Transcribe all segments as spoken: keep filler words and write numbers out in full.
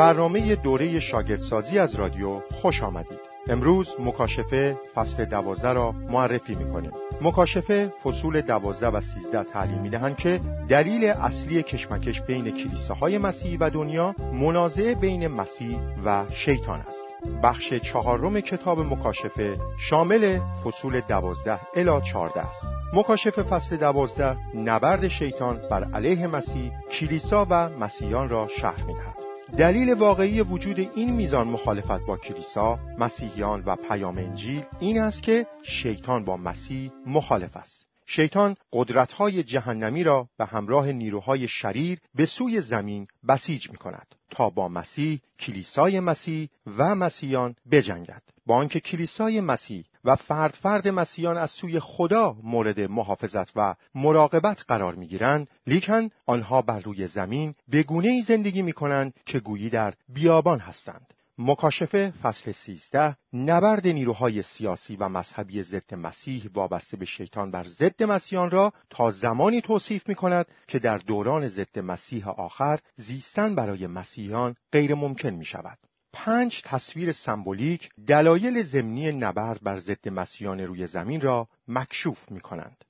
برنامه دوره شاگردسازی از رادیو خوش آمدید. امروز مکاشفه فصل دوازده را معرفی می‌کنیم. مکاشفه فصول دوازده و سیزده تعلیم می‌دهند که دلیل اصلی کشمکش بین کلیساهای مسیح و دنیا منازعه بین مسیح و شیطان است. بخش چهارم کتاب مکاشفه شامل فصول دوازده الی چهارده است. مکاشفه فصل دوازده نبرد شیطان بر علیه مسیح، کلیسا و مسیحیان را شرح می‌دهد. دلیل واقعی وجود این میزان مخالفت با کلیسا، مسیحیان و پیام انجیل این است که شیطان با مسیح مخالف است. شیطان قدرت‌های جهنمی را به همراه نیروهای شریر به سوی زمین بسیج می‌کند تا با مسیح، کلیسای مسیح و مسیحیان بجنگد. با آنکه کلیسای مسیح و فرد فرد مسیحیان از سوی خدا مورد محافظت و مراقبت قرار می‌گیرند، لیکن آنها بر روی زمین به گونه‌ای زندگی می‌کنند که گویی در بیابان هستند. مکاشفه فصل سیزده نبرد نیروهای سیاسی و مذهبی ضد مسیح وابسته به شیطان بر ضد مسیحیان را تا زمانی توصیف می‌کند که در دوران ضد مسیح آخر زیستن برای مسیحیان غیر ممکن می‌شود. پنج تصویر سمبولیک دلایل ضمنی نبرد بر ضد مسیحیان روی زمین را مکشوف می‌کنند.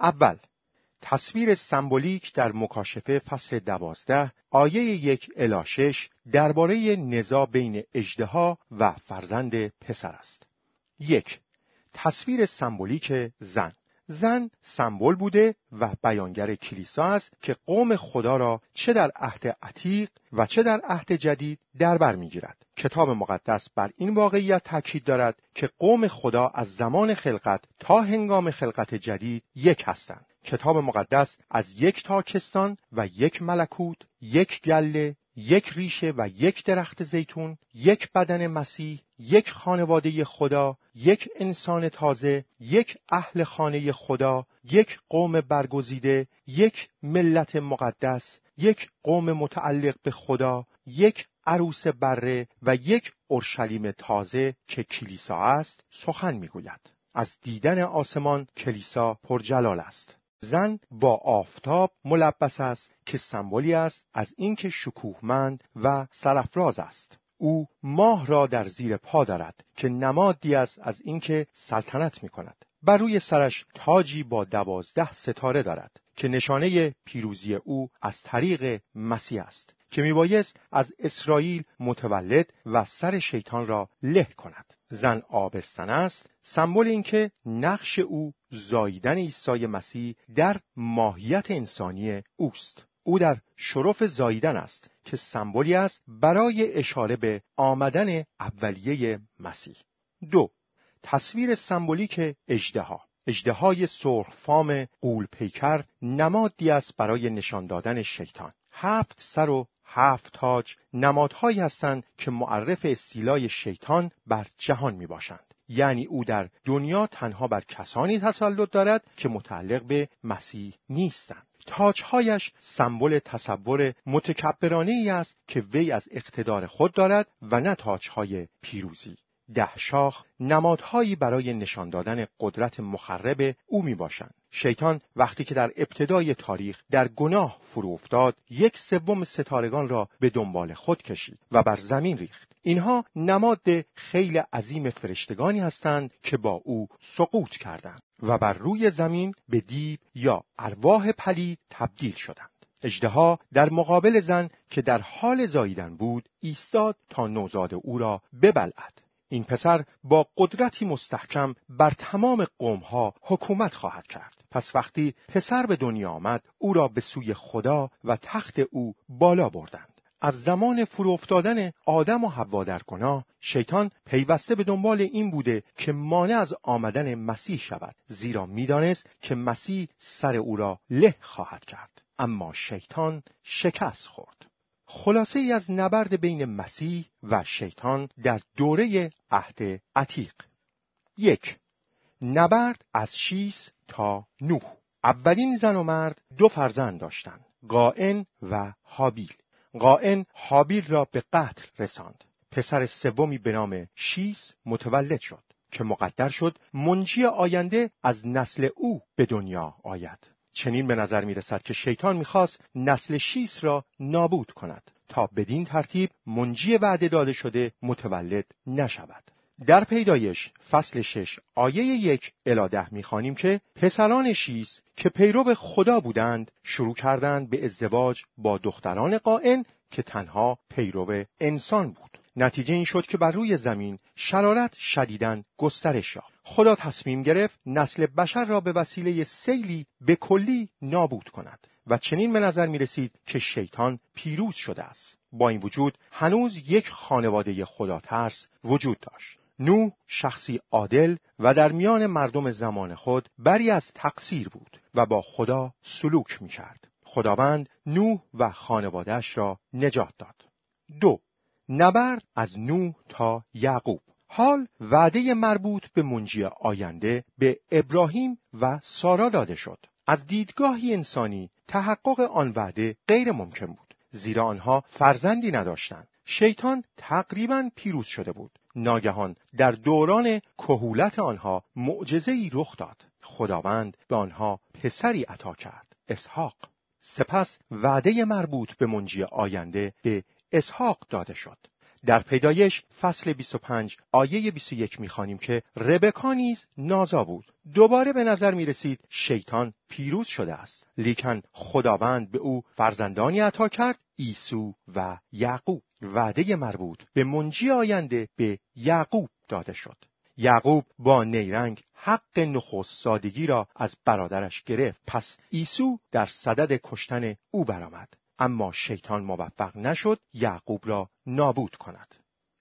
اول، تصویر سمبولیک در مکاشفه فصل دوازده آیه یک الی شش درباره نزاع بین اژدها و فرزند پسر است. یک، تصویر سمبولیک زن. زن سمبل بوده و بیانگر کلیسا است که قوم خدا را چه در عهد عتیق و چه در عهد جدید دربر می‌گیرد. کتاب مقدس بر این واقعیت تاکید دارد که قوم خدا از زمان خلقت تا هنگام خلقت جدید یک هستند. کتاب مقدس از یک تاکستان و یک ملکوت، یک گله، یک ریشه و یک درخت زیتون، یک بدن مسیح، یک خانواده خدا، یک انسان تازه، یک اهل خانه خدا، یک قوم برگزیده، یک ملت مقدس، یک قوم متعلق به خدا، یک عروس بره و یک اورشلیم تازه که کلیسا است، سخن می‌گوید. از دیدن آسمان کلیسا پرجلال است. زن با آفتاب ملبس است که سمبولی است از اینکه شکوهمند و سرافراز است. او ماه را در زیر پا دارد که نمادی است از اینکه سلطنت می‌کند. بر روی سرش تاجی با دوازده ستاره دارد که نشانه پیروزی او از طریق مسیح است که میبایست از اسرائیل متولد و سر شیطان را له کند. زن آبستن است، سمبل اینکه نقش او زاییدن عیسی مسیح در ماهیت انسانی اوست. او در شرف زاییدن است که سمبولی است برای اشاره به آمدن اولیه مسیح. دو، تصویر سمبولیک اژدها. اژدهای سرخفام غول پیکر نمادی است برای نشان دادن شیطان. هفت سر و هفت تاج نمادهایی هستند که معرف استیلای شیطان بر جهان می باشند. یعنی او در دنیا تنها بر کسانی تسلط دارد که متعلق به مسیح نیستند. تاجهایش سمبل تصور متکبرانه‌ای است که وی از اقتدار خود دارد و نه تاجهای پیروزی. ده شاخ نمادهایی برای نشان دادن قدرت مخرب او می باشند. شیطان وقتی که در ابتدای تاریخ در گناه فرو افتاد، یک سوم ستارگان را به دنبال خود کشید و بر زمین ریخت. اینها نماد خیل عظیم فرشتگانی هستند که با او سقوط کردند و بر روی زمین به دیو یا ارواح پلید تبدیل شدند. اژدها در مقابل زن که در حال زاییدن بود، ایستاد تا نوزاد او را ببلعد. این پسر با قدرتی مستحکم بر تمام قومها حکومت خواهد کرد. پس وقتی پسر به دنیا آمد، او را به سوی خدا و تخت او بالا بردند. از زمان فرو افتادن آدم و حوا در گناه، شیطان پیوسته به دنبال این بوده که مانع از آمدن مسیح شود، زیرا می‌دانست که مسیح سر او را له خواهد کرد. اما شیطان شکست خورد. خلاصه ای از نبرد بین مسیح و شیطان در دوره عهد عتیق. یک، نبرد از شیس تا نوح. اولین زن و مرد دو فرزند داشتند، قائن و هابیل. قائن هابیل را به قتل رساند. پسر سومی به نام شیس متولد شد که مقدر شد منجی آینده از نسل او به دنیا آید. چنین به نظر می رسد که شیطان می خواست نسل شیس را نابود کند. تا بدین ترتیب منجی وعده داده شده متولد نشود. در پیدایش فصل شش آیه یک الی ده می‌خوانیم که پسران شیز که پیرو خدا بودند شروع کردند به ازدواج با دختران قائن که تنها پیرو انسان بود. نتیجه این شد که بر روی زمین شرارت شدیداً گسترش یافت. خدا تصمیم گرفت نسل بشر را به وسیله سیلی به کلی نابود کند و چنین به نظر می رسید که شیطان پیروز شده است. با این وجود هنوز یک خانواده خداترس وجود داشت. نوح شخصی عادل و در میان مردم زمان خود بری از تقصیر بود و با خدا سلوک می کرد. خداوند نوح و خانوادهش را نجات داد. دو نبرد از نوح تا یعقوب. حال وعده مربوط به منجی آینده به ابراهیم و سارا داده شد. از دیدگاهی انسانی تحقق آن وعده غیر ممکن بود، زیرا آنها فرزندی نداشتند. شیطان تقریباً پیروز شده بود. ناگهان در دوران کهولت آنها معجزه‌ای رخ داد. خداوند به آنها پسری عطا کرد، اسحاق. سپس وعده مربوط به منجی آینده به اسحاق داده شد. در پیدایش فصل بیست و پنج آیه بیست و یک می‌خوانیم که ربکا نیز نازا بود. دوباره به نظر می‌رسید شیطان پیروز شده است، لیکن خداوند به او فرزندانی عطا کرد، عیسی و یعقوب. وعده مربوط به منجی آینده به یعقوب داده شد. یعقوب با نیرنگ حق نخست زادگی را از برادرش گرفت، پس عیسی در صدد کشتن او برآمد، اما شیطان موفق نشد یعقوب را نابود کند.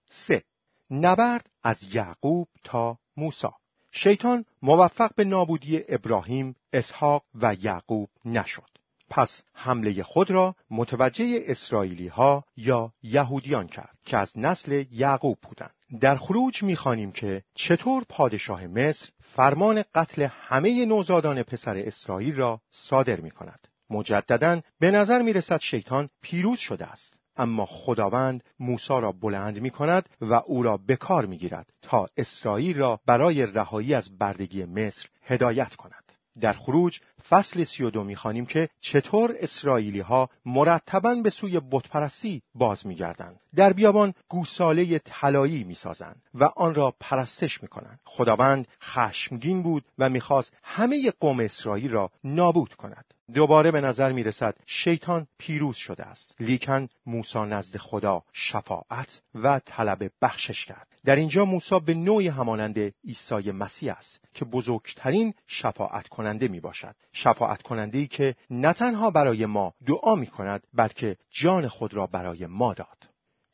سه نبرد از یعقوب تا موسی. شیطان موفق به نابودی ابراهیم، اسحاق و یعقوب نشد. پس حمله خود را متوجه اسرائیلی‌ها یا یهودیان کرد که از نسل یعقوب بودند. در خروج می‌خوانیم که چطور پادشاه مصر فرمان قتل همه نوزادان پسر اسرائیل را صادر می‌کند. مجدداً به نظر می‌رسد شیطان پیروز شده است، اما خداوند موسی را بلند می‌کند و او را به کار می‌گیرد تا اسرائیل را برای رهایی از بردگی مصر هدایت کند. در خروج فصل سی و دو می‌خوانیم که چطور اسرائیلی‌ها مرتباً به سوی بت‌پرستی باز می‌گردند. در بیابان گوساله طلایی می‌سازند و آن را پرستش می‌کنند. خداوند خشمگین بود و می‌خواست همه قوم اسرائیل را نابود کند. دوباره به نظر می‌رسد شیطان پیروز شده است، لیکن موسی نزد خدا شفاعت و طلب بخشش کرد. در اینجا موسی به نوعی همانند عیسی مسیح است که بزرگترین شفاعت کننده میباشد، شفاعت کننده‌ای که نه تنها برای ما دعا میکند بلکه جان خود را برای ما داد.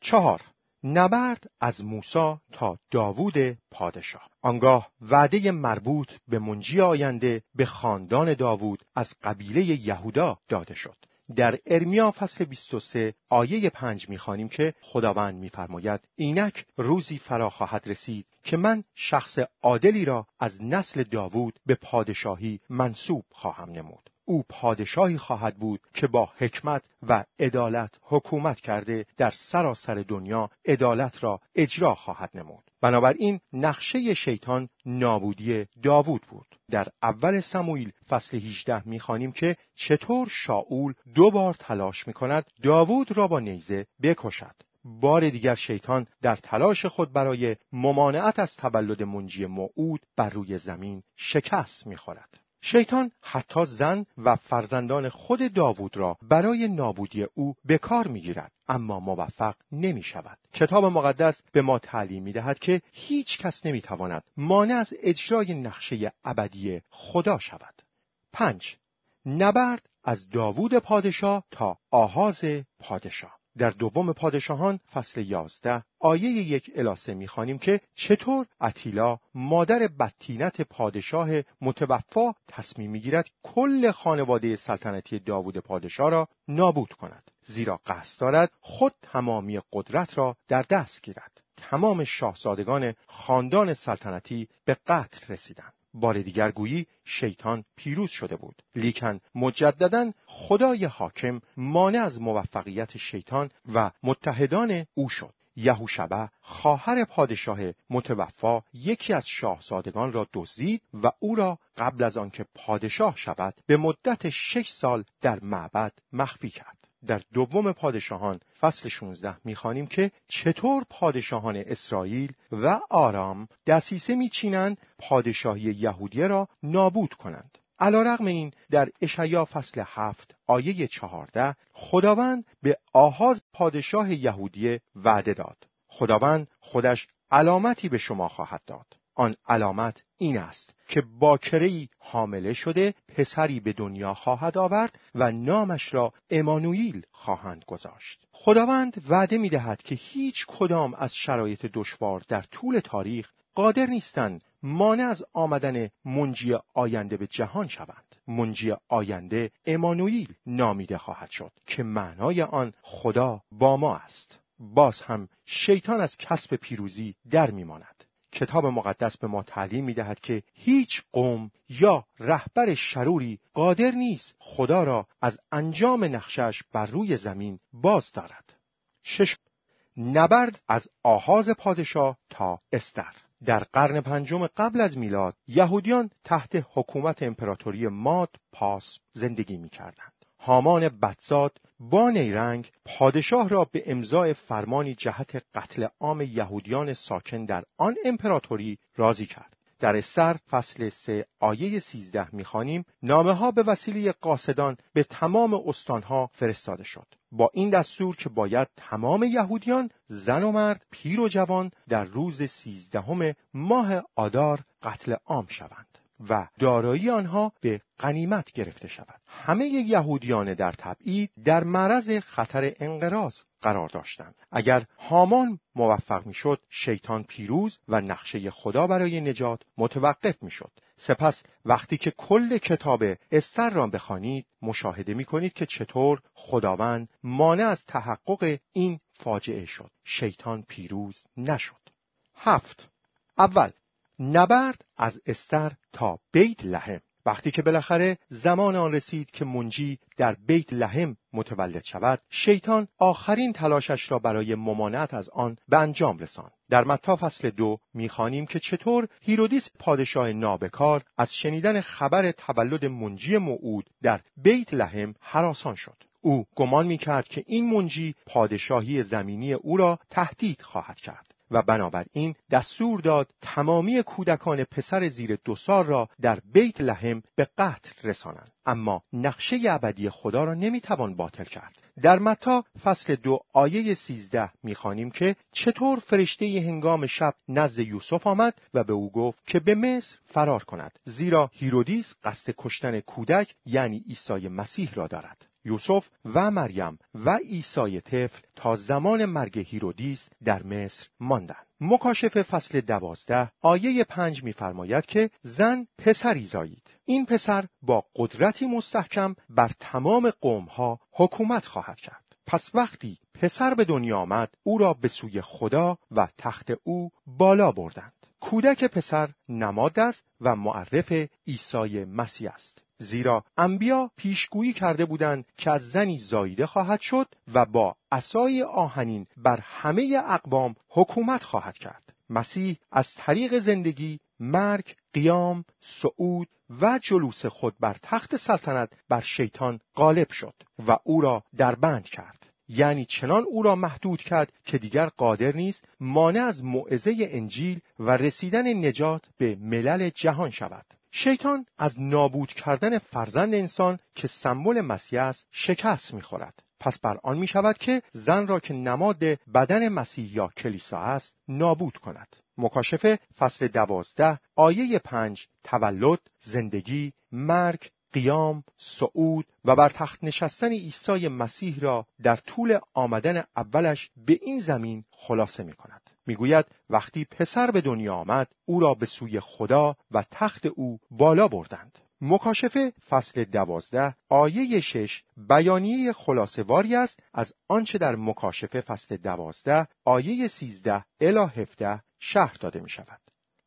چهار نبرد از موسی تا داوود پادشاه. آنگاه وعده مربوط به منجی آینده به خاندان داوود از قبیله یهودا داده شد. در ارمیا فصل بیست و سه آیه پنج می‌خوانیم که خداوند می‌فرماید اینک روزی فرا خواهد رسید که من شخص عادلی را از نسل داوود به پادشاهی منصوب خواهم نمود. او پادشاهی خواهد بود که با حکمت و عدالت حکومت کرده در سراسر دنیا عدالت را اجرا خواهد نمود. بنابراین نقشه شیطان نابودی داوود بود. در اول سموئیل فصل هجده می‌خوانیم که چطور شاول دو بار تلاش می‌کند داوود را با نیزه بکشد. بار دیگر شیطان در تلاش خود برای ممانعت از تولد منجی موعود بر روی زمین شکست می‌خورد. شیطان حتی زن و فرزندان خود داوود را برای نابودی او به کار می‌گیرد، اما موفق نمی‌شود. کتاب مقدس به ما تعلیم می‌دهد که هیچ کس نمی‌تواند مانع از اجرای نقشه ابدی خدا شود. پنج نبرد از داوود پادشاه تا آحاز پادشاه. در دوم پادشاهان فصل یازده آیه یک الی سه می‌خوانیم که چطور اتیلا مادر بدتینت پادشاه متوفا تصمیم می‌گیرد کل خانواده سلطنتی داوود پادشاه را نابود کند، زیرا قصد دارد خود تمامی قدرت را در دست گیرد. تمام شاهزادگان خاندان سلطنتی به قتل رسیدند. بار دیگر گویی شیطان پیروز شده بود، لیکن مجدداً خدای حاکم مانع از موفقیت شیطان و متحدان او شد. یهوشبع خواهر پادشاه متوفا یکی از شاهزادگان را دزدید و او را قبل از آنکه پادشاه شود به مدت شش سال در معبد مخفی کرد. در دوم پادشاهان فصل شانزده می‌خوانیم که چطور پادشاهان اسرائیل و آرام دسیسه می‌چینند پادشاهی یهودیه را نابود کنند. علیرغم این در اشعیا فصل هفت آیه چهارده خداوند به آحاز پادشاه یهودیه وعده داد. خداوند خودش علامتی به شما خواهد داد. آن علامت این است که باکره‌ای حامله شده پسری به دنیا خواهد آورد و نامش را امانوئیل خواهند گذاشت. خداوند وعده می‌دهد که هیچ کدام از شرایط دشوار در طول تاریخ قادر نیستند مانع از آمدن منجی آینده به جهان شوند. منجی آینده امانوئیل نامیده خواهد شد که معنای آن خدا با ما است. باز هم شیطان از کسب پیروزی در می‌ماند. کتاب مقدس به ما تعلیم می‌دهد که هیچ قوم یا رهبر شروری قادر نیست خدا را از انجام نقشش بر روی زمین باز دارد. شش، نبرد از آغاز پادشاه تا استر. در قرن پنجم قبل از میلاد یهودیان تحت حکومت امپراتوری ماد پاس زندگی می‌کردند. هامان بدزاد با نیرنگ پادشاه را به امضای فرمانی جهت قتل عام یهودیان ساکن در آن امپراتوری راضی کرد. در استر فصل سه آیه سیزده می‌خوانیم نامه ها به وسیله قاصدان به تمام استانها فرستاده شد با این دستور که باید تمام یهودیان زن و مرد پیر و جوان در روز سیزدهم ماه آدار قتل عام شوند و دارایی آنها به غنیمت گرفته شود. همه یهودیان در تبعید در معرض خطر انقراض قرار داشتند. اگر هامان موفق میشد، شیطان پیروز و نقشه خدا برای نجات متوقف میشد. سپس وقتی که کل کتاب استر را بخوانید، مشاهده میکنید که چطور خداوند مانع از تحقق این فاجعه شد. شیطان پیروز نشد. هفت. اول، نبرد از استر تا بیت لحم. وقتی که بالاخره زمان آن رسید که منجی در بیت لحم متولد شود، شیطان آخرین تلاشش را برای ممانعت از آن به انجام رساند. در متی فصل دو می‌خوانیم که چطور هیرودیس پادشاه نابکار از شنیدن خبر تولد منجی موعود در بیت لحم هراسان شد. او گمان می‌کرد که این منجی پادشاهی زمینی او را تهدید خواهد کرد و بنابراین دستور داد تمامی کودکان پسر زیر دو سال را در بیت لحم به قتل رسانند. اما نقشه ابدی خدا را نمیتوان باطل کرد. در متی فصل دو آیه سیزده میخوانیم که چطور فرشته هنگام شب نزد یوسف آمد و به او گفت که به مصر فرار کند، زیرا هیرودیس قصد کشتن کودک یعنی عیسی مسیح را دارد. یوسف و مریم و عیسی طفل تا زمان مرگ هیرودیس در مصر ماندند. مکاشفه فصل دوازده آیه پنج می‌فرماید که زن پسری زایید. این پسر با قدرتی مستحکم بر تمام قوم‌ها حکومت خواهد کرد. پس وقتی پسر به دنیا آمد، او را به سوی خدا و تخت او بالا بردند. کودک پسر نماد است و معرف عیسی مسیح است. زیرا انبیا پیشگویی کرده بودند که از زنی زاییده خواهد شد و با عصای آهنین بر همه اقوام حکومت خواهد کرد. مسیح از طریق زندگی، مرگ، قیام، صعود و جلوس خود بر تخت سلطنت بر شیطان غالب شد و او را دربند کرد. یعنی چنان او را محدود کرد که دیگر قادر نیست مانع از موعظه انجیل و رسیدن نجات به ملل جهان شود. شیطان از نابود کردن فرزند انسان که سمبل مسیح است شکست می‌خورد. پس بر آن می‌شود که زن را که نماد بدن مسیح یا کلیسا است نابود کند. مکاشفه فصل دوازده آیه پنج تولد، زندگی، مرگ، قیام، صعود و بر تخت نشستن عیسی مسیح را در طول آمدن اولش به این زمین خلاصه می‌کند. میگوید وقتی پسر به دنیا آمد، او را به سوی خدا و تخت او بالا بردند. مکاشفه فصل دوازده آیه شش بیانیه خلاصه‌واری است از آنچه در مکاشفه فصل دوازده آیه سیزده الی هفده شرح داده می شود.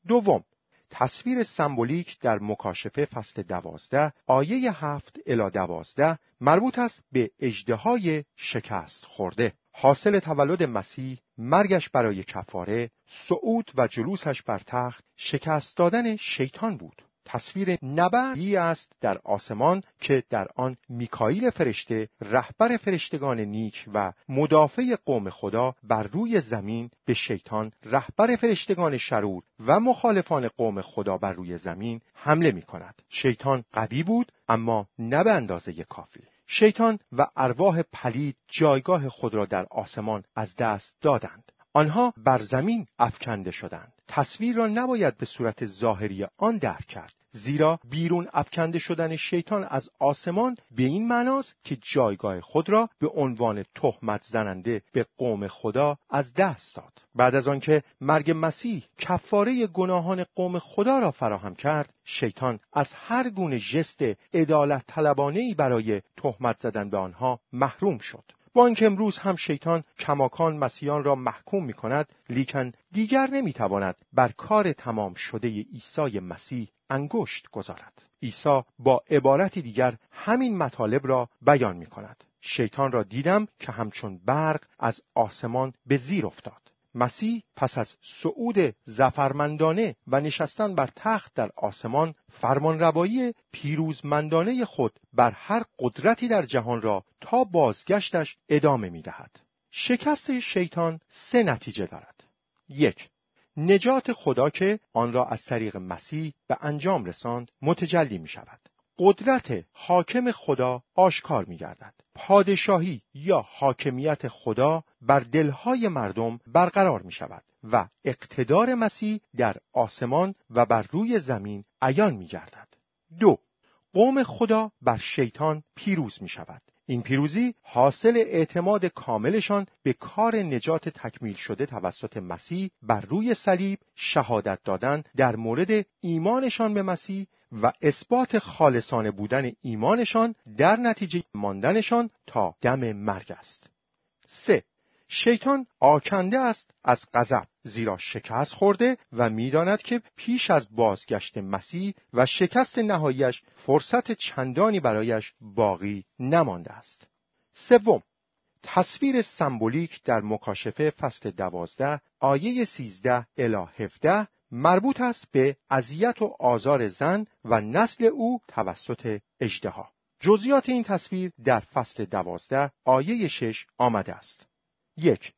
دوم، تصویر سمبولیک در مکاشفه فصل دوازده آیه هفت الی دوازده مربوط است به اژدهای شکست خورده. حاصل تولد مسیح، مرگش برای کفاره، صعود و جلوسش بر تخت، شکست دادن شیطان بود. تصویر نبردی است در آسمان که در آن میکائیل فرشته، رهبر فرشتگان نیک و مدافع قوم خدا، بر روی زمین به شیطان، رهبر فرشتگان شرور و مخالفان قوم خدا، بر روی زمین حمله می‌کند. شیطان قوی بود، اما نه به اندازه کافی. شیطان و ارواح پلید جایگاه خود را در آسمان از دست دادند. آنها بر زمین افکنده شدند. تصویر را نباید به صورت ظاهری آن درک کرد، زیرا بیرون افکنده شدن شیطان از آسمان به این معناست که جایگاه خود را به عنوان تهمت زننده به قوم خدا از دست داد. بعد از آنکه مرگ مسیح کفاره گناهان قوم خدا را فراهم کرد، شیطان از هر گونه ژست عدالت طلبانه‌ای برای تهمت زدن به آنها محروم شد. با اینکه امروز هم شیطان کماکان مسیحیان را محکوم می کند، لیکن دیگر نمی تواند بر کار تمام شده عیسی مسیح انگشت گذارد. عیسی با عبارتی دیگر همین مطالب را بیان می کند. شیطان را دیدم که همچون برق از آسمان به زیر افتاد. مسیح پس از صعود ظفرمندانه و نشستن بر تخت در آسمان، فرمانروایی پیروزمندانه خود بر هر قدرتی در جهان را تا بازگشتش ادامه می‌دهد. شکست شیطان سه نتیجه دارد. یک، نجات خدا که آن را از طریق مسیح به انجام رساند متجلی می‌شود. قدرت حاکم خدا آشکار می‌گردد. پادشاهی یا حاکمیت خدا بر دلهای مردم برقرار می شود و اقتدار مسیح در آسمان و بر روی زمین عیان می گردد. دو، قوم خدا بر شیطان پیروز می شود. این پیروزی حاصل اعتماد کاملشان به کار نجات تکمیل شده توسط مسیح بر روی صلیب، شهادت دادن در مورد ایمانشان به مسیح و اثبات خالصانه بودن ایمانشان در نتیجه ماندنشان تا دم مرگ است. سه، شیطان آکنده است از غضب، زیرا شکست خورده و می‌داند که پیش از بازگشت مسیح و شکست نهاییش فرصت چندانی برایش باقی نمانده است. سوم، تصویر سمبولیک در مکاشفه فصل دوازده آیه سیزده الی هفده مربوط است به اذیت و آزار زن و نسل او توسط اژدها. جزئیات این تصویر در فصل دوازده آیه شش آمده است. یک،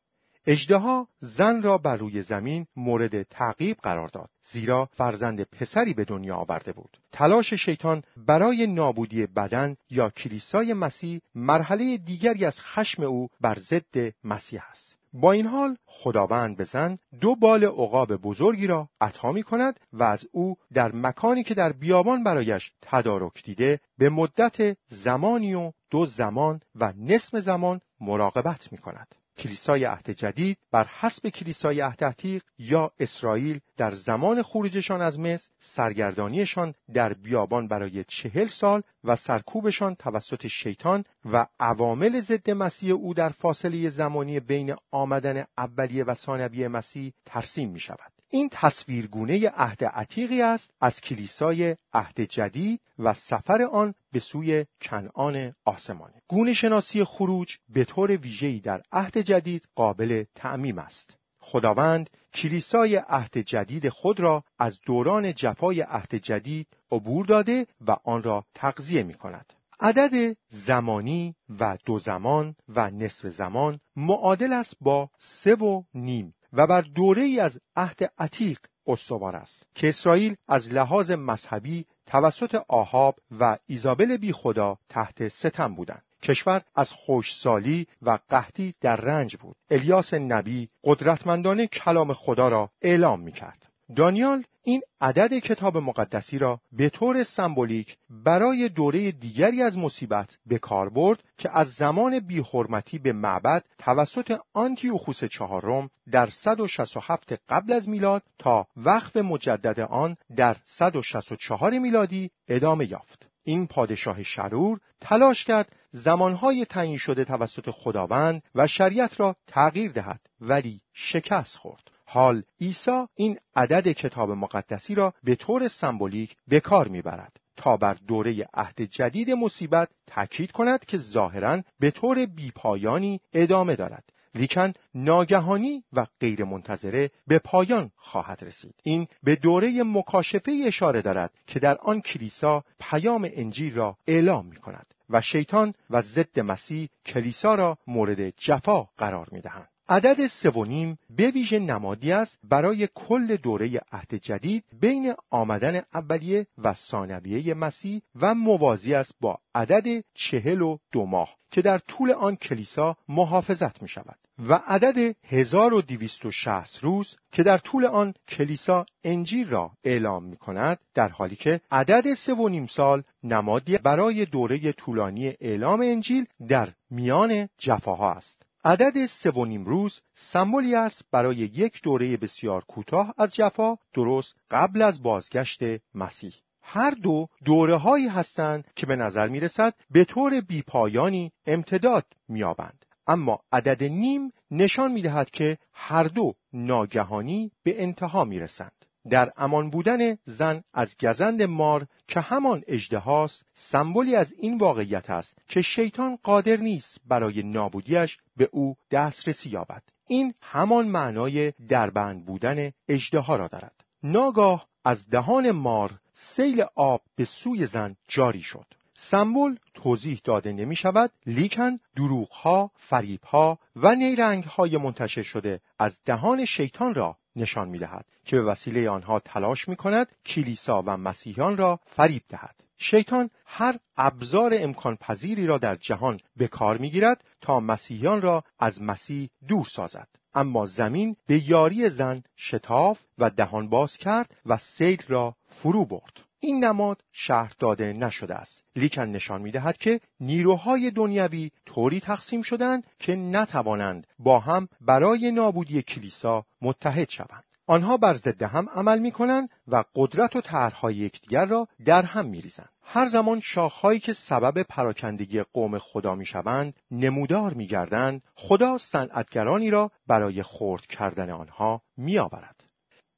اژدها زن را بر روی زمین مورد تعقیب قرار داد، زیرا فرزند پسری به دنیا آورده بود. تلاش شیطان برای نابودی بدن یا کلیسای مسیح مرحله دیگری از خشم او بر ضد مسیح است. با این حال خداوند به زن دو بال عقاب بزرگی را عطا می کند و از او در مکانی که در بیابان برایش تدارک دیده به مدت زمانی و دو زمان و نصف زمان مراقبت می کند. کلیسای عهد جدید بر حسب کلیسای عهد عتیق یا اسرائیل در زمان خروجشان از مصر، سرگردانیشان در بیابان برای چهل سال و سرکوبشان توسط شیطان و عوامل ضد مسیح او در فاصله زمانی بین آمدن اولیه و ثانویه مسیح ترسیم می شود. این تصویرگونه عهد عتیقی است از کلیسای عهد جدید و سفر آن به سوی کنعان آسمانی. گونه شناسی خروج به طور ویژه‌ای در عهد جدید قابل تعمیم است. خداوند کلیسای عهد جدید خود را از دوران جفای عهد جدید عبور داده و آن را تغذیه می‌کند. عدد زمانی و دو زمان و نصف زمان معادل است با سه و نیم و بر دوره‌ای از عهد عتیق استوار است که اسرائیل از لحاظ مذهبی توسط آهاب و ایزابل بی خدا تحت ستم بودند. کشور از خوشسالی و قحطی در رنج بود. الیاس نبی قدرتمندانه کلام خدا را اعلام می‌کرد. دانیال این عدد کتاب مقدسی را به طور سمبولیک برای دوره دیگری از مصیبت به کار برد که از زمان بی‌حرمتی به معبد توسط آنتیوخوس چهارم در صد و شصت و هفت قبل از میلاد تا وقف مجدد آن در صد و شصت و چهار میلادی ادامه یافت. این پادشاه شرور تلاش کرد زمانهای تعیین شده توسط خداوند و شریعت را تغییر دهد، ولی شکست خورد. حال عیسی این عدد کتاب مقدسی را به طور سمبولیک به کار میبرد تا بر دوره عهد جدید مصیبت تاکید کند که ظاهراً به طور بیپایانی ادامه دارد، لیکن ناگهانی و غیر منتظره به پایان خواهد رسید. این به دوره مکاشفه اشاره دارد که در آن کلیسا پیام انجیل را اعلام می کند و شیطان و ضد مسیح کلیسا را مورد جفا قرار می دهند. عدد سه و نیم به ویژه نمادی است برای کل دوره عهد جدید بین آمدن اولیه و ثانویه مسیح و موازی است با عدد چهل و دو ماه که در طول آن کلیسا محافظت می شود و عدد هزار و دویست و شصت روز که در طول آن کلیسا انجیل را اعلام می کند، در حالی که عدد سه و نیم سال نمادی برای دوره طولانی اعلام انجیل در میان جفاها است. عدد سه و نیم روز سمبولی است برای یک دوره بسیار کوتاه از جفا درست قبل از بازگشت مسیح. هر دو دوره هایی هستند که به نظر می رسد به طور بیپایانی امتداد می یابند. اما عدد نیم نشان می دهد که هر دو ناگهانی به انتها می رسند. در امان بودن زن از گزند مار که همان اژدهاست، سمبولی از این واقعیت است که شیطان قادر نیست برای نابودیش به او دسترسی یابد. این همان معنای دربند بودن اژدها را دارد. ناگاه از دهان مار سیل آب به سوی زن جاری شد. سمبول توضیح داده نمی شود، لیکن دروغ ها، فریب ها و نیرنگ های منتشر شده از دهان شیطان را نشان می دهد که به وسیله آنها تلاش می کند کلیسا و مسیحیان را فریب دهد. شیطان هر ابزار امکان پذیری را در جهان به کار می گیرد تا مسیحیان را از مسیح دور سازد. اما زمین به یاری زن شتاف و دهان باز کرد و سیل را فرو برد. این نماد شرح داده نشده است، لیکن نشان می دهد که نیروهای دنیوی طوری تقسیم شدند که نتوانند با هم برای نابودی کلیسا متحد شوند. آنها بر ضد هم عمل می کنند و قدرت و طرحهای یکدیگر را در هم می ریزند. هر زمان شاخهایی که سبب پراکندگی قوم خدا می شوند نمودار می گردند، خدا صنعتگرانی را برای خرد کردن آنها می آورد.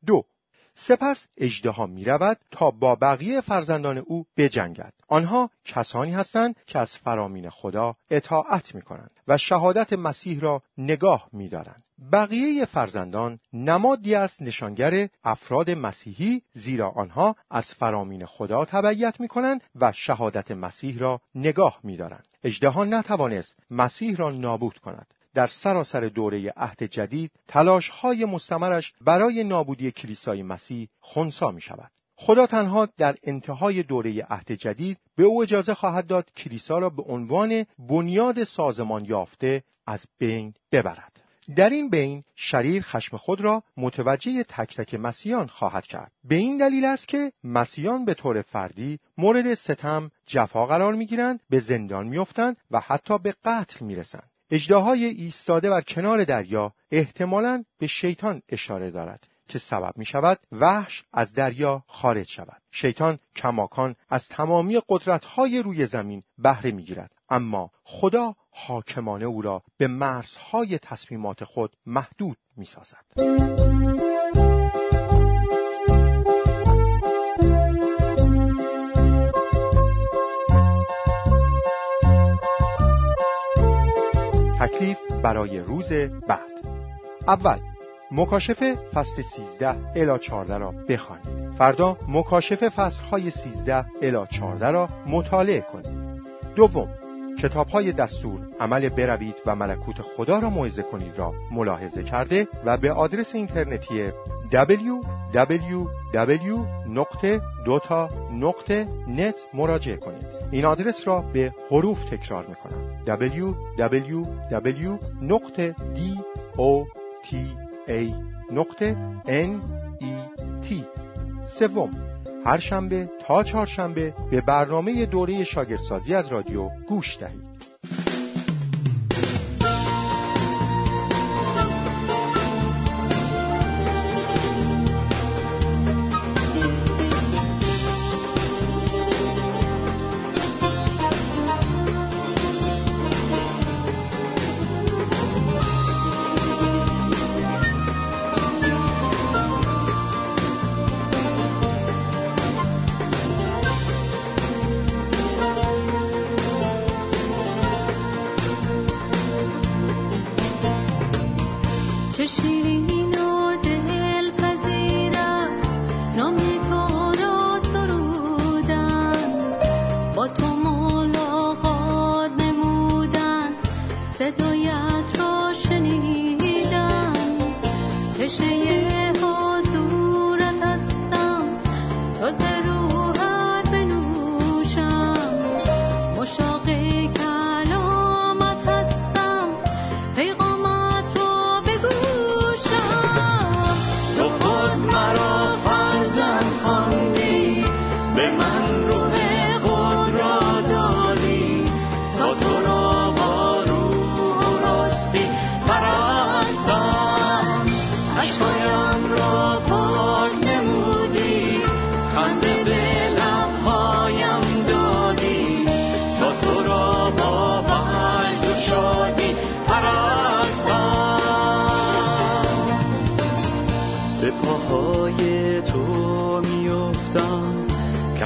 دو، سپس اژدها می رود تا با بقیه فرزندان او بجنگد. آنها کسانی هستند که از فرامین خدا اطاعت می کنند و شهادت مسیح را نگاه می دارند. بقیه فرزندان نمادی است نشانگر افراد مسیحی، زیرا آنها از فرامین خدا تبعیت می کنند و شهادت مسیح را نگاه می دارند. اژدها نتوانست مسیح را نابود کند. در سراسر دوره عهد جدید تلاش‌های مستمرش برای نابودی کلیسای مسیح خنثی می شود. خدا تنها در انتهای دوره عهد جدید به او اجازه خواهد داد کلیسا را به عنوان بنیاد سازمان یافته از بین ببرد. در این بین شریر خشم خود را متوجه تک تک مسیحیان خواهد کرد. به این دلیل است که مسیحیان به طور فردی مورد ستم، جفا قرار می‌گیرند، به زندان می‌افتند و حتی به قتل می‌رسند. اژدهای ایستاده بر کنار دریا احتمالاً به شیطان اشاره دارد که سبب می شود وحش از دریا خارج شود. شیطان کماکان از تمامی قدرت‌های روی زمین بهره می گیرد، اما خدا حاکمانه او را به مرزهای تصمیمات خود محدود می سازد. تکلیف برای روز بعد. اول، مکاشفه فصل سیزده الی چهارده را بخوانید. فردا مکاشفه فصل‌های سیزده الی چهارده را مطالعه کنید. دوم، کتاب‌های دستور، عمل بروید و ملکوت خدا را موعظه کنید را ملاحظه کرده و به آدرس اینترنتی دبلیو دبلیو دبلیو نقطه دوتا نقطه نت مراجعه کنید. این آدرس را به حروف تکرار می‌کنم: دبلیو دبلیو دبلیو نقطه دوتا نقطه نت. سوم، هر شنبه تا چهارشنبه به برنامه دوره شاگردسازی از رادیو گوش دهید.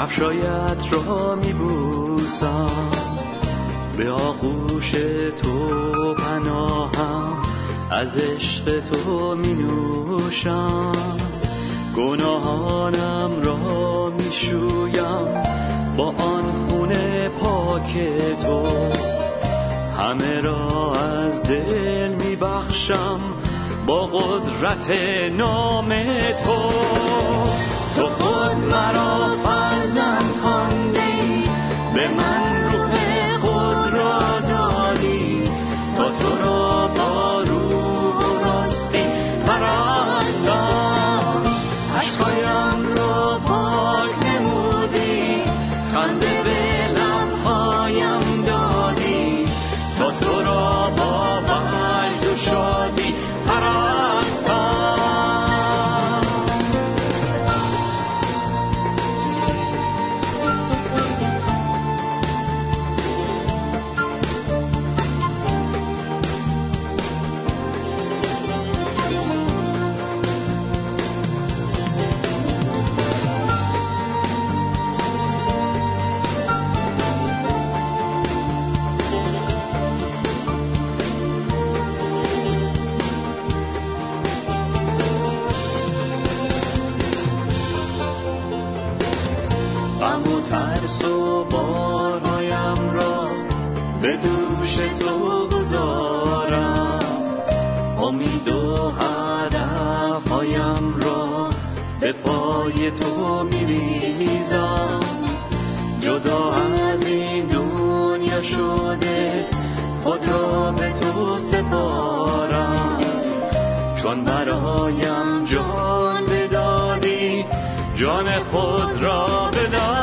شب شاید را میبوسم، به آغوش تو پناهم، از عشق تو مینوشم، گناهانم را میشویم با آن خون پاک تو، همه را از دل میبخشم با قدرت نام تو. تو خود مرا فرزند خواندی، به من برایم جان بدادی، جان خود را بدادی.